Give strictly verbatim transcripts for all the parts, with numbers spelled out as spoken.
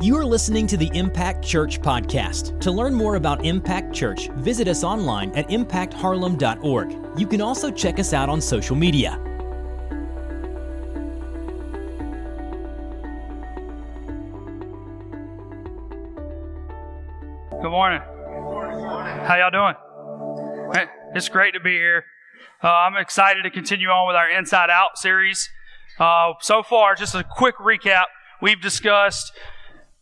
You are listening to the Impact Church podcast. To learn more about Impact Church, visit us online at impact harlem dot org. You can also check us out on social media. Good morning. How y'all doing? Hey, it's great to be here. Uh, I'm excited to continue on with our Inside Out series. Uh, so far, just a quick recap, we've discussed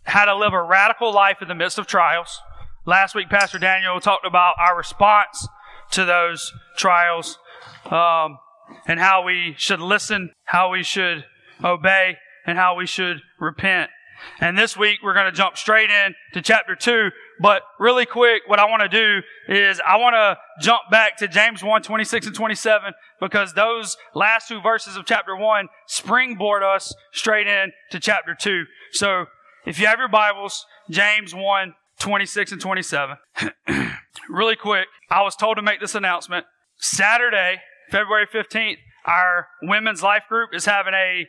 how to live a radical life in the midst of trials. Last week, Pastor Daniel talked about our response to those trials, um, and how we should listen, how we should obey, and how we should repent. And this week, we're going to jump straight in to chapter two. But really quick, what I want to do is I want to jump back to James one, twenty-six and twenty-seven, because those last two verses of chapter one springboard us straight in to chapter two. So if you have your Bibles, James one, twenty-six and twenty-seven. Really quick, I was told to make this announcement. Saturday, February fifteenth, our women's life group is having a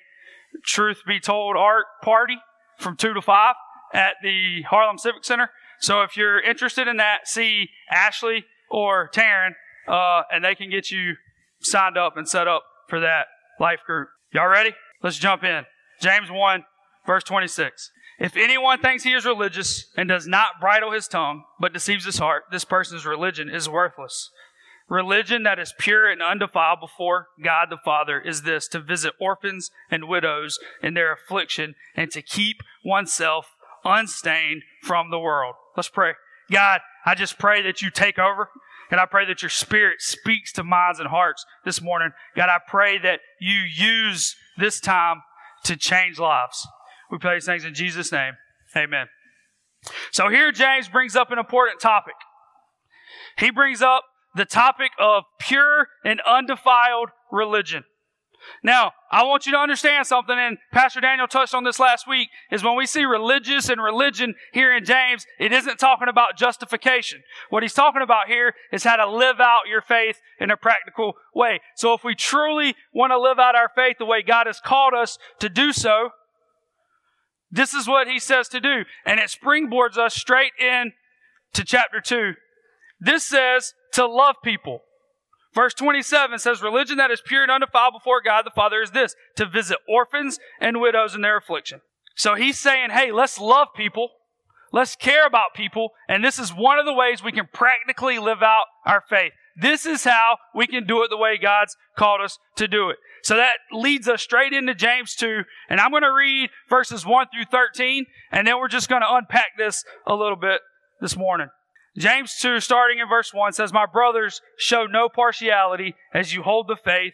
Truth Be Told art party from two to five at the Harlem Civic Center. So if you're interested in that, see Ashley or Taryn, uh, and they can get you signed up and set up for that life group. Y'all ready? Let's jump in. James one, verse twenty-six. If anyone thinks he is religious and does not bridle his tongue, but deceives his heart, this person's religion is worthless. Religion that is pure and undefiled before God the Father is this, to visit orphans and widows in their affliction and to keep oneself unstained from the world. Let's pray. God, I just pray that you take over, and I pray that your Spirit speaks to minds and hearts this morning. God, I pray that you use this time to change lives. We pray these things in Jesus' name. Amen. So here James brings up an important topic. He brings up the topic of pure and undefiled religion. Now, I want you to understand something, and Pastor Daniel touched on this last week, is when we see religious and religion here in James, it isn't talking about justification. What he's talking about here is how to live out your faith in a practical way. So if we truly want to live out our faith the way God has called us to do so, this is what he says to do, and it springboards us straight in to chapter two. This says to love people. Verse twenty-seven says, religion that is pure and undefiled before God the Father is this, to visit orphans and widows in their affliction. So he's saying, hey, let's love people. Let's care about people. And this is one of the ways we can practically live out our faith. This is how we can do it the way God's called us to do it. So that leads us straight into James two. And I'm going to read verses one through thirteen. And then we're just going to unpack this a little bit this morning. James two, starting in verse one, says, my brothers, show no partiality as you hold the faith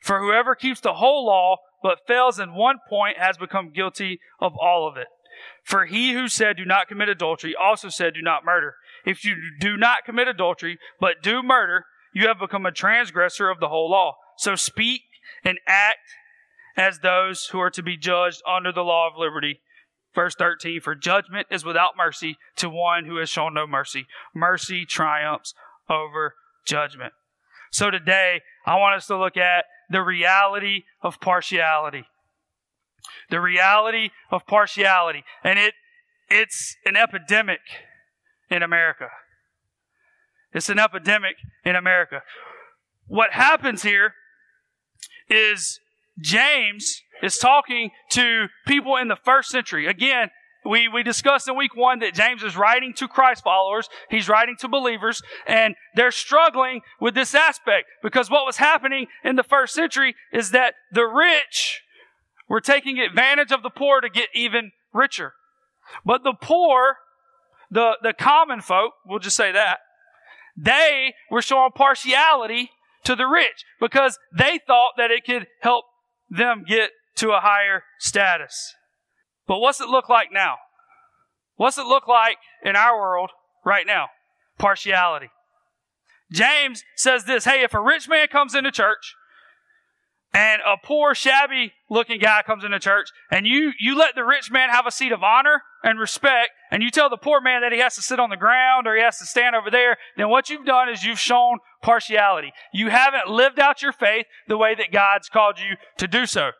for whoever keeps the whole law but fails in one point has become guilty of all of it. For he who said, do not commit adultery, also said, do not murder. If you do not commit adultery but do murder, you have become a transgressor of the whole law. So speak and act as those who are to be judged under the law of liberty. Verse thirteen, for judgment is without mercy to one who has shown no mercy. Mercy triumphs over judgment. So today, I want us to look at the reality of partiality. The reality of partiality. And it it's an epidemic in America. It's an epidemic in America. What happens here is James is talking to people in the first century. Again, we, we discussed in week one that James is writing to Christ followers. He's writing to believers, and they're struggling with this aspect because what was happening in the first century is that the rich were taking advantage of the poor to get even richer. But the poor, the, the common folk, we'll just say that, they were showing partiality to the rich because they thought that it could help them get to a higher status. But what's it look like now? What's it look like in our world right now? Partiality. James says this, hey, if a rich man comes into church and a poor, shabby-looking guy comes into church and you, you let the rich man have a seat of honor and respect and you tell the poor man that he has to sit on the ground or he has to stand over there, then what you've done is you've shown partiality. You haven't lived out your faith the way that God's called you to do so.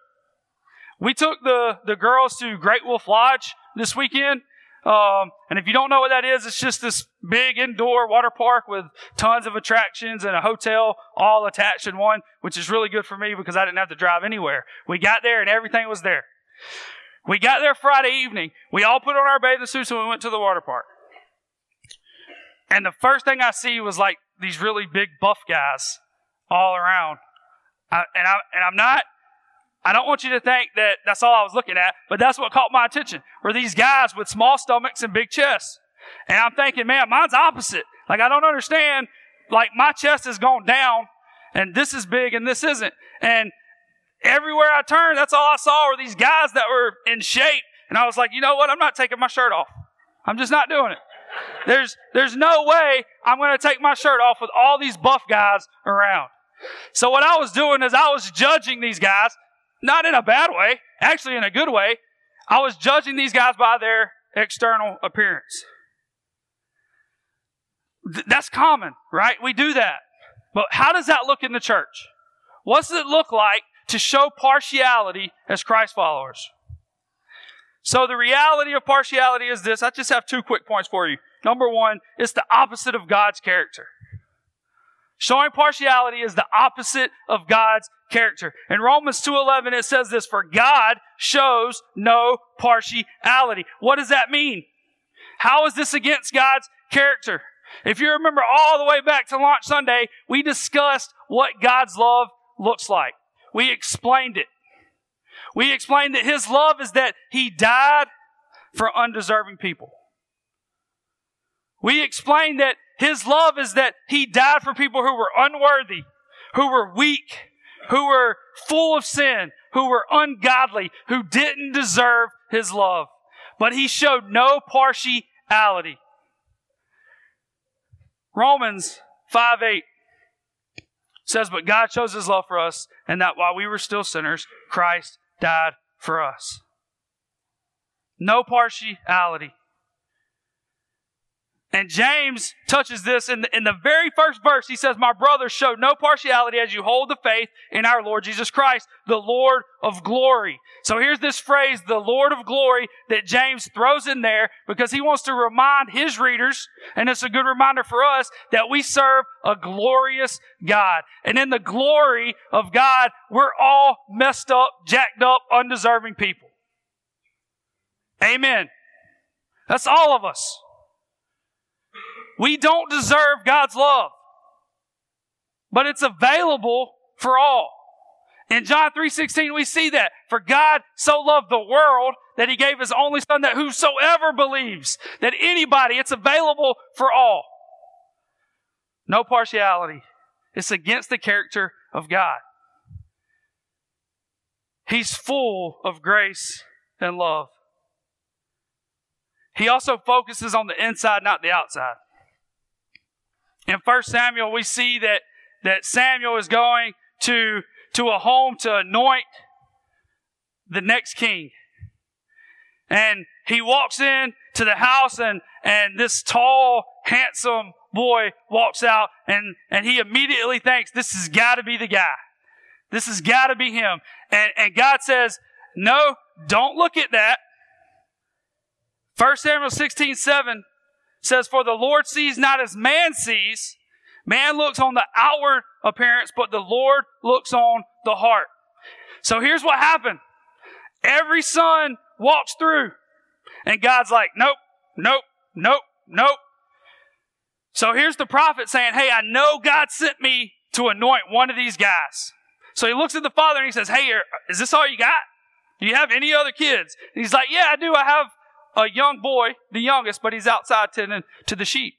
We took the, the girls to Great Wolf Lodge this weekend. Um, and if you don't know what that is, it's just this big indoor water park with tons of attractions and a hotel all attached in one, which is really good for me because I didn't have to drive anywhere. We got there and everything was there. We got there Friday evening. We all put on our bathing suits and we went to the water park. And the first thing I see was like these really big buff guys all around. I, and, I, and I'm not... I don't want you to think that that's all I was looking at, but that's what caught my attention, were these guys with small stomachs and big chests. And I'm thinking, man, mine's opposite. Like, I don't understand. Like, my chest has gone down, and this is big, and this isn't. And everywhere I turned, that's all I saw were these guys that were in shape. And I was like, you know what? I'm not taking my shirt off. I'm just not doing it. There's, there's no way I'm going to take my shirt off with all these buff guys around. So what I was doing is I was judging these guys. Not in a bad way, actually in a good way. I was judging these guys by their external appearance. Th- that's common, right? We do that. But how does that look in the church? What does it look like to show partiality as Christ followers? So the reality of partiality is this. I just have two quick points for you. Number one, it's the opposite of God's character. Showing partiality is the opposite of God's character. In Romans two eleven, it says this, for God shows no partiality. What does that mean? How is this against God's character? If you remember all the way back to Launch Sunday, we discussed what God's love looks like. We explained it. We explained that His love is that He died for undeserving people. We explained that His love is that He died for people who were unworthy, who were weak, who were full of sin, who were ungodly, who didn't deserve His love. But He showed no partiality. Romans five eight says, but God shows His love for us, and that while we were still sinners, Christ died for us. No partiality. And James touches this in the, in the very first verse. He says, my brother, show no partiality as you hold the faith in our Lord Jesus Christ, the Lord of glory. So here's this phrase, the Lord of glory, that James throws in there because he wants to remind his readers, and it's a good reminder for us, that we serve a glorious God. And in the glory of God, we're all messed up, jacked up, undeserving people. Amen. That's all of us. We don't deserve God's love, but it's available for all. In John three sixteen, we see that. For God so loved the world that He gave His only Son, that whosoever believes, that anybody, it's available for all. No partiality. It's against the character of God. He's full of grace and love. He also focuses on the inside, not the outside. In First Samuel, we see that, that Samuel is going to, to a home to anoint the next king. And he walks in to the house, and, and this tall, handsome boy walks out, and, and he immediately thinks, this has got to be the guy. This has got to be him. And, and God says, no, don't look at that. First Samuel sixteen seven says, for the Lord sees not as man sees. Man looks on the outward appearance, but the Lord looks on the heart. So here's what happened. Every son walks through. And God's like, nope, nope, nope, nope. So here's the prophet saying, hey, I know God sent me to anoint one of these guys. So he looks at the father and he says, hey, is this all you got? Do you have any other kids? And he's like, yeah, I do. I have a young boy, the youngest, but he's outside tending to the sheep.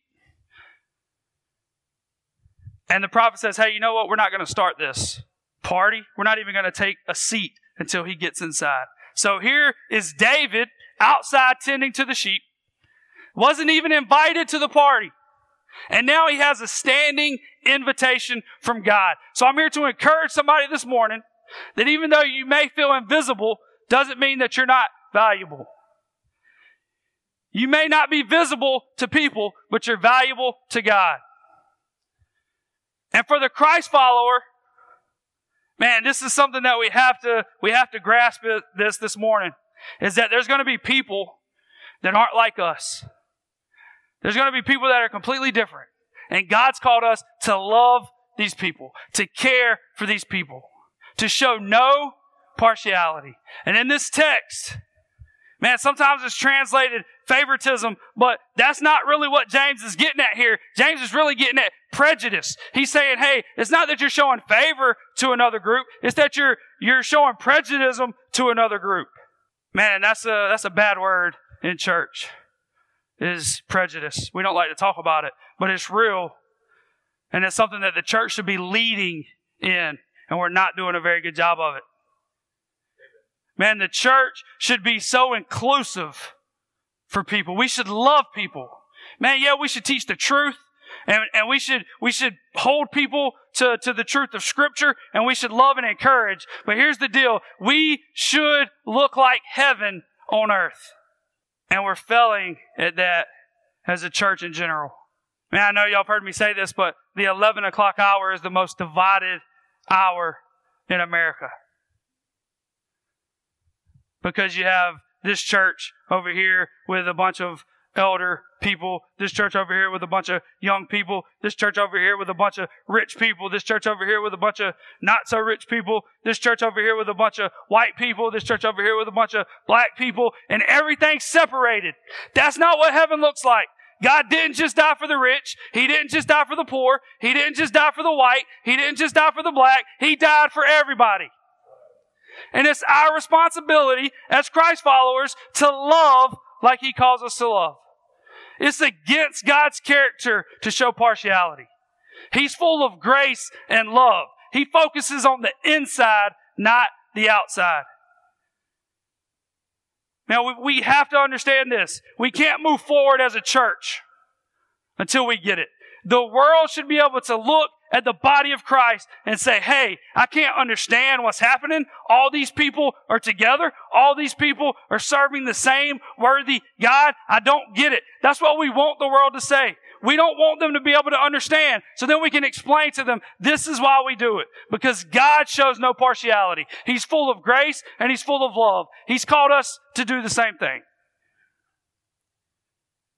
And the prophet says, hey, you know what? We're not going to start this party. We're not even going to take a seat until he gets inside. So here is David outside tending to the sheep. Wasn't even invited to the party. And now he has a standing invitation from God. So I'm here to encourage somebody this morning that even though you may feel invisible, doesn't mean that you're not valuable. You may not be visible to people, but you're valuable to God. And for the Christ follower, man, this is something that we have to we have to grasp this this morning, is that there's going to be people that aren't like us. There's going to be people that are completely different. And God's called us to love these people, to care for these people, to show no partiality. And in this text, man, sometimes it's translated favoritism, but that's not really what James is getting at here. James is really getting at prejudice. He's saying, hey, it's not that you're showing favor to another group. It's that you're you're showing prejudice to another group. Man, that's a, that's a bad word in church, is prejudice. We don't like to talk about it, but it's real. And it's something that the church should be leading in, and we're not doing a very good job of it. Man, the church should be so inclusive for people. We should love people. Man, yeah, we should teach the truth, and, and we should we should hold people to, to the truth of Scripture, and we should love and encourage. But here's the deal. We should look like heaven on earth. And we're failing at that as a church in general. Man, I know y'all have heard me say this, but the eleven o'clock hour is the most divided hour in America. Because you have this church over here with a bunch of elder people, this church over here with a bunch of young people, this church over here with a bunch of rich people, this church over here with a bunch of not-so-rich people, this church over here with a bunch of white people, this church over here with a bunch of black people, and everything's separated. That's not what heaven looks like. God didn't just die for the rich. He didn't just die for the poor. He didn't just die for the white. He didn't just die for the black. He died for everybody. And it's our responsibility as Christ followers to love like He calls us to love. It's against God's character to show partiality. He's full of grace and love. He focuses on the inside, not the outside. Now, we, we have to understand this. We can't move forward as a church until we get it. The world should be able to look at the body of Christ and say, hey, I can't understand what's happening. All these people are together. All these people are serving the same worthy God. I don't get it. That's what we want the world to say. We don't want them to be able to understand, so then we can explain to them, this is why we do it. Because God shows no partiality. He's full of grace and He's full of love. He's called us to do the same thing.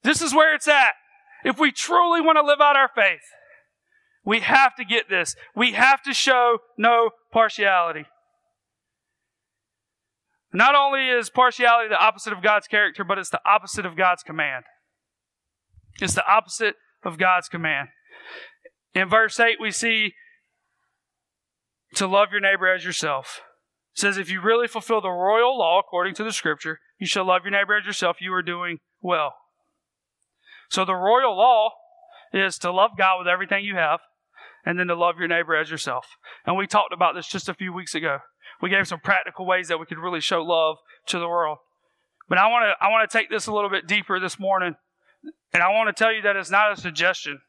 This is where it's at. If we truly want to live out our faith, we have to get this. We have to show no partiality. Not only is partiality the opposite of God's character, but it's the opposite of God's command. It's the opposite of God's command. In verse eight, we see to love your neighbor as yourself. It says, if you really fulfill the royal law according to the Scripture, you shall love your neighbor as yourself, you are doing well. So the royal law is to love God with everything you have, and then to love your neighbor as yourself. And we talked about this just a few weeks ago. We gave some practical ways that we could really show love to the world. But I want to I want to take this a little bit deeper this morning, and I want to tell you that it's not a suggestion.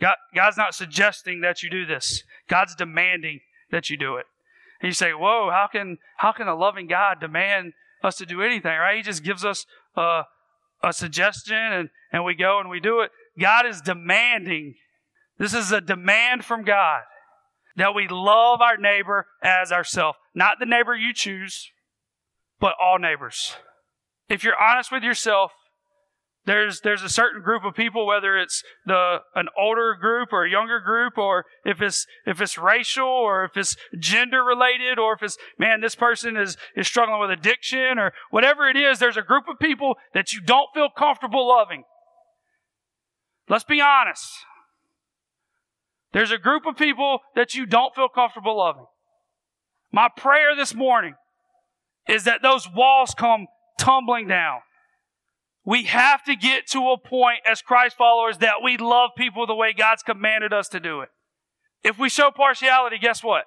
God, God's not suggesting that you do this. God's demanding that you do it. And you say, whoa, how can how can a loving God demand us to do anything, right? He just gives us a, a suggestion, and, and we go and we do it. God is demanding. This is a demand from God that we love our neighbor as ourselves. Not the neighbor you choose, but all neighbors. If you're honest with yourself, There's there's a certain group of people, whether it's the an older group or a younger group, or if it's if it's racial or if it's gender related, or if it's, man, this person is is struggling with addiction or whatever it is, there's a group of people that you don't feel comfortable loving. Let's be honest. There's a group of people that you don't feel comfortable loving. My prayer this morning is that those walls come tumbling down. We have to get to a point as Christ followers that we love people the way God's commanded us to do it. If we show partiality, guess what?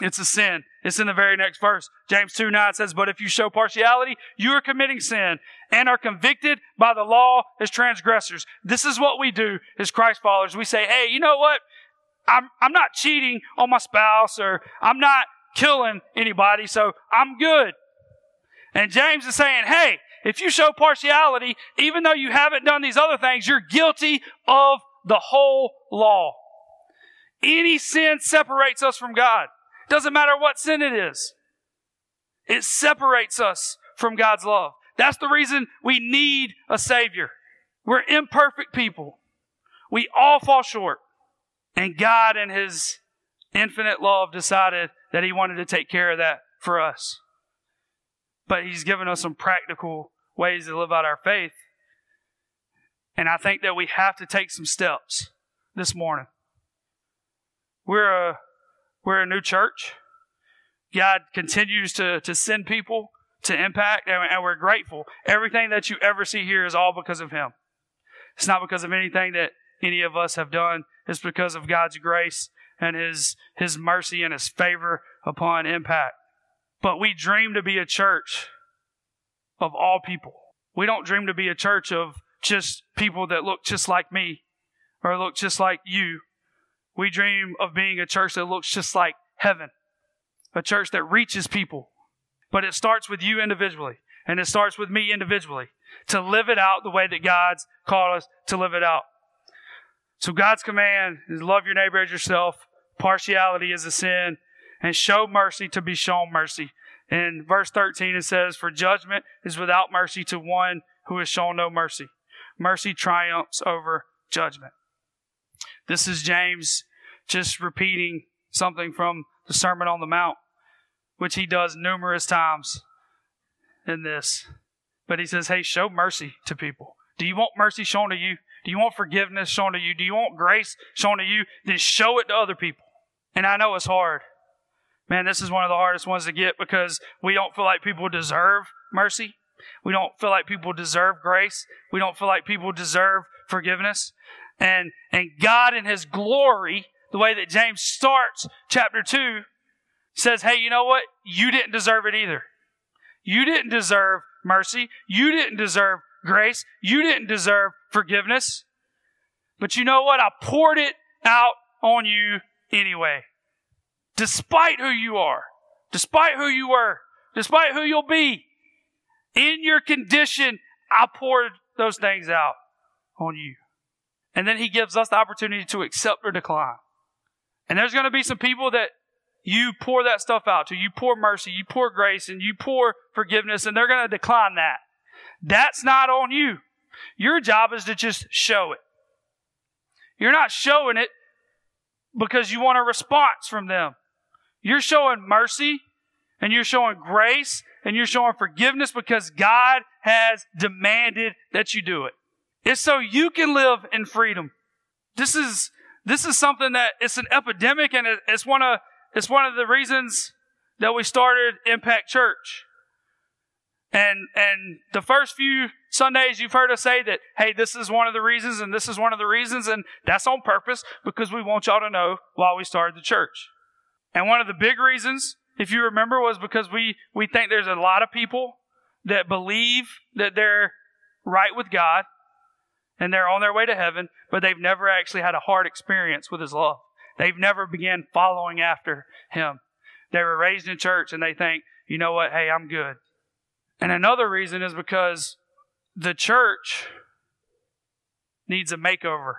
It's a sin. It's in the very next verse. James two nine says, "But if you show partiality, you are committing sin and are convicted by the law as transgressors." This is what we do as Christ followers. We say, hey, you know what? I'm, I'm not cheating on my spouse, or I'm not killing anybody, so I'm good. And James is saying, hey, if you show partiality, even though you haven't done these other things, you're guilty of the whole law. Any sin separates us from God. Doesn't matter what sin it is. It separates us from God's love. That's the reason we need a Savior. We're imperfect people. We all fall short. And God, in His infinite love, decided that He wanted to take care of that for us. But He's given us some practical ways to live out our faith. And I think that we have to take some steps this morning. We're a, we're a new church. God continues to, to send people to Impact, and, and we're grateful. Everything that you ever see here is all because of Him. It's not because of anything that any of us have done. It's because of God's grace and His, His mercy and His favor upon Impact. But we dream to be a church of all people. We don't dream to be a church of just people that look just like me or look just like you. We dream of being a church that looks just like heaven, a church that reaches people. But it starts with you individually, and it starts with me individually, to live it out the way that God's called us to live it out. So God's command is love your neighbor as yourself. Partiality is a sin. And show mercy to be shown mercy. In verse thirteen it says, "For judgment is without mercy to one who has shown no mercy. Mercy triumphs over judgment." This is James just repeating something from the Sermon on the Mount, which he does numerous times in this. But he says, hey, show mercy to people. Do you want mercy shown to you? Do you want forgiveness shown to you? Do you want grace shown to you? Then show it to other people. And I know it's hard. Man, this is one of the hardest ones to get because we don't feel like people deserve mercy. We don't feel like people deserve grace. We don't feel like people deserve forgiveness. And and God in His glory, the way that James starts chapter two, says, hey, you know what? You didn't deserve it either. You didn't deserve mercy. You didn't deserve grace. You didn't deserve forgiveness. But you know what? I poured it out on you anyway. Despite who you are, despite who you were, despite who you'll be, in your condition, I poured those things out on you. And then He gives us the opportunity to accept or decline. And there's going to be some people that you pour that stuff out to. You pour mercy, you pour grace, and you pour forgiveness, and they're going to decline that. That's not on you. Your job is to just show it. You're not showing it because you want a response from them. You're showing mercy, and you're showing grace, and you're showing forgiveness because God has demanded that you do it. It's so you can live in freedom. This is this is something that it's an epidemic, and it's one of it's one of the reasons that we started Impact Church. And and the first few Sundays you've heard us say that, hey, this is one of the reasons and this is one of the reasons, and that's on purpose because we want y'all to know why we started the church. And one of the big reasons, if you remember, was because we, we think there's a lot of people that believe that they're right with God and they're on their way to heaven, but they've never actually had a hard experience with His love. They've never began following after Him. They were raised in church and they think, you know what, hey, I'm good. And another reason is because the church needs a makeover.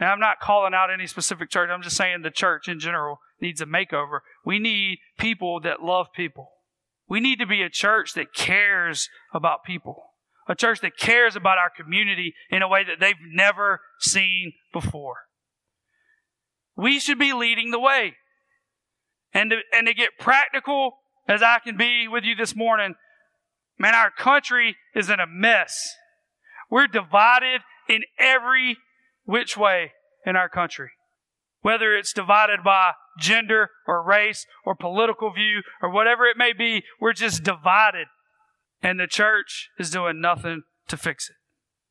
Now, I'm not calling out any specific church. I'm just saying the church in general needs a makeover. We need people that love people. We need to be a church that cares about people, a church that cares about our community in a way that they've never seen before. We should be leading the way. And to, and to get practical as I can be with you this morning, man, our country is in a mess. We're divided in every which way in our country. Whether it's divided by gender or race or political view or whatever it may be, we're just divided. And the church is doing nothing to fix it.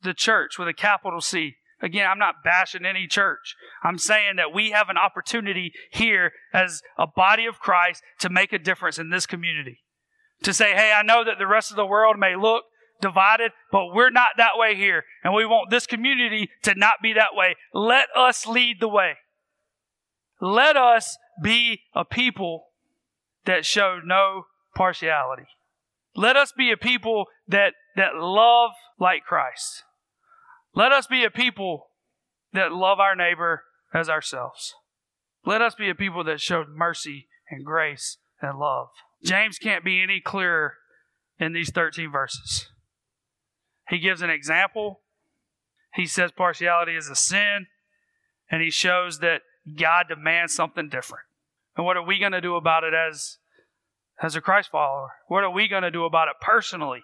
The church with a capital C. Again, I'm not bashing any church. I'm saying that we have an opportunity here as a body of Christ to make a difference in this community. To say, hey, I know that the rest of the world may look divided, but we're not that way here. And we want this community to not be that way. Let us lead the way. Let us be a people that show no partiality. Let us be a people that, that love like Christ. Let us be a people that love our neighbor as ourselves. Let us be a people that show mercy and grace and love. James can't be any clearer in these thirteen verses. He gives an example. He says partiality is a sin, and he shows that God demands something different. And what are we going to do about it as, as a Christ follower? What are we going to do about it personally?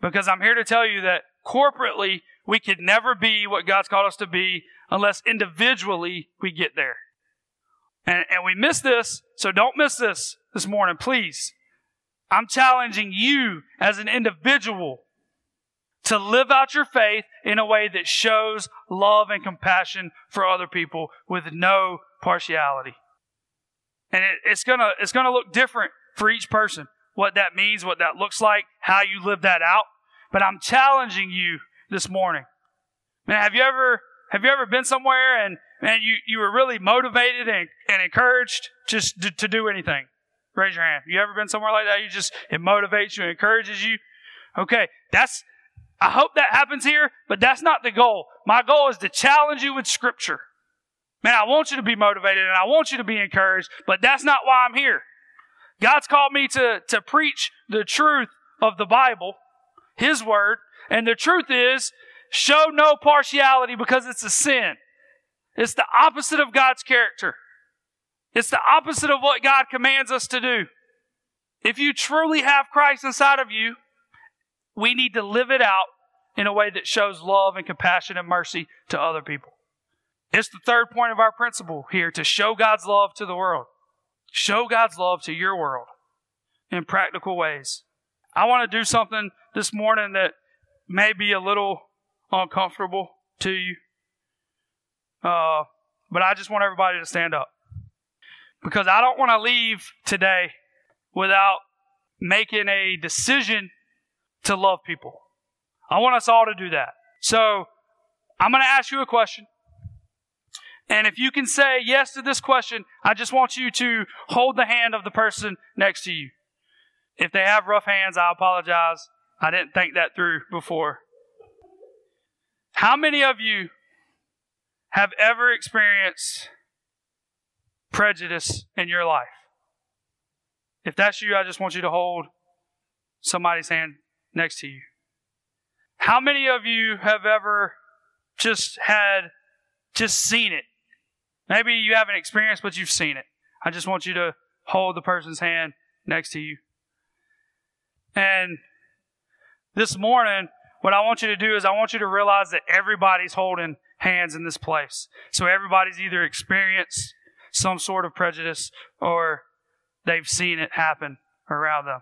Because I'm here to tell you that corporately, we could never be what God's called us to be unless individually we get there. And, and we miss this, so don't miss this this morning, please. I'm challenging you as an individual to live out your faith in a way that shows love and compassion for other people with no partiality. And it, it's gonna it's gonna look different for each person, what that means, what that looks like, how you live that out. But I'm challenging you this morning. Man, have you ever have you ever been somewhere and man you, you were really motivated and, and encouraged just to, to do anything? Raise your hand. You ever been somewhere like that? You just it motivates you, it encourages you. Okay, that's I hope that happens here, but that's not the goal. My goal is to challenge you with Scripture. Man, I want you to be motivated and I want you to be encouraged, but that's not why I'm here. God's called me to, to preach the truth of the Bible, His Word, and the truth is, show no partiality because it's a sin. It's the opposite of God's character. It's the opposite of what God commands us to do. If you truly have Christ inside of you, we need to live it out in a way that shows love and compassion and mercy to other people. It's the third point of our principle here, to show God's love to the world. Show God's love to your world in practical ways. I want to do something this morning that may be a little uncomfortable to you. Uh, but I just want everybody to stand up. Because I don't want to leave today without making a decision to love people. I want us all to do that. So I'm going to ask you a question. And if you can say yes to this question, I just want you to hold the hand of the person next to you. If they have rough hands, I apologize. I didn't think that through before. How many of you have ever experienced prejudice in your life? If that's you, I just want you to hold somebody's hand next to you. How many of you have ever just had, just seen it? Maybe you haven't experienced, but you've seen it. I just want you to hold the person's hand next to you. And this morning, what I want you to do is I want you to realize that everybody's holding hands in this place. So everybody's either experienced some sort of prejudice or they've seen it happen around them.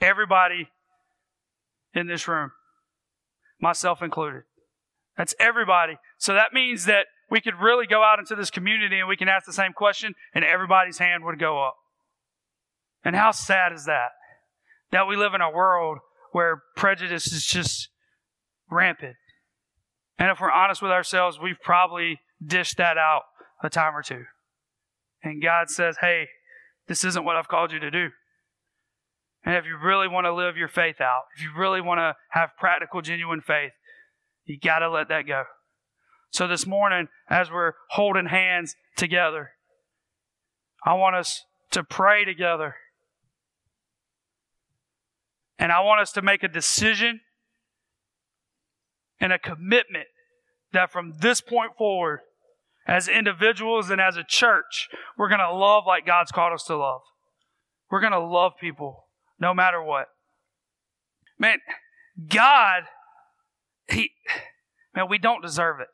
Everybody in this room, myself included. That's everybody. So that means that we could really go out into this community and we can ask the same question and everybody's hand would go up. And how sad is that? That we live in a world where prejudice is just rampant. And if we're honest with ourselves, we've probably dished that out a time or two. And God says, hey, this isn't what I've called you to do. And if you really want to live your faith out, if you really want to have practical, genuine faith, you got to let that go. So this morning, as we're holding hands together, I want us to pray together And I want us to make a decision and a commitment that from this point forward, as individuals and as a church, we're going to love like God's called us to love. We're going to love people no matter what. Man, God, He, man, we don't deserve it.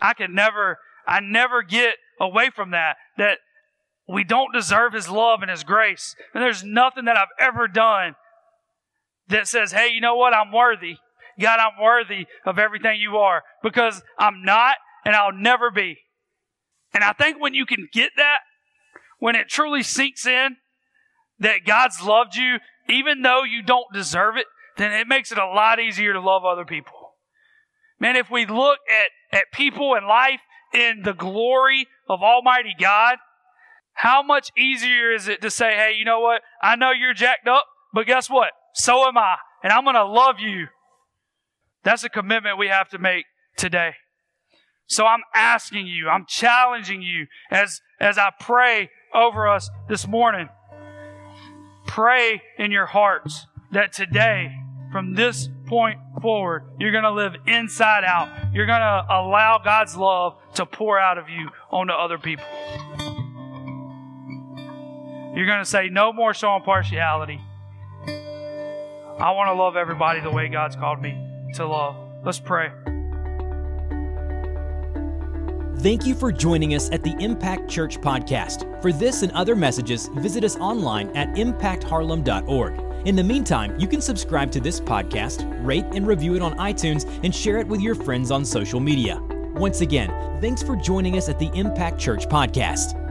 I could never, I never get away from that, that we don't deserve His love and His grace. And there's nothing that I've ever done that says, hey, you know what? I'm worthy. God, I'm worthy of everything you are, because I'm not and I'll never be. And I think when you can get that, when it truly sinks in that God's loved you, even though you don't deserve it, then it makes it a lot easier to love other people. Man, if we look at, at people and life in the glory of Almighty God, how much easier is it to say, hey, you know what? I know you're jacked up, but guess what? So am I, and I'm going to love you. That's a commitment we have to make today. So I'm asking you, I'm challenging you as, as I pray over us this morning. Pray in your hearts that today, from this point forward, you're going to live inside out. You're going to allow God's love to pour out of you onto other people. You're going to say, no more showing partiality. I want to love everybody the way God's called me to love. Let's pray. Thank you for joining us at the Impact Church Podcast. For this and other messages, visit us online at impact harlem dot org. In the meantime, you can subscribe to this podcast, rate and review it on iTunes, and share it with your friends on social media. Once again, thanks for joining us at the Impact Church Podcast.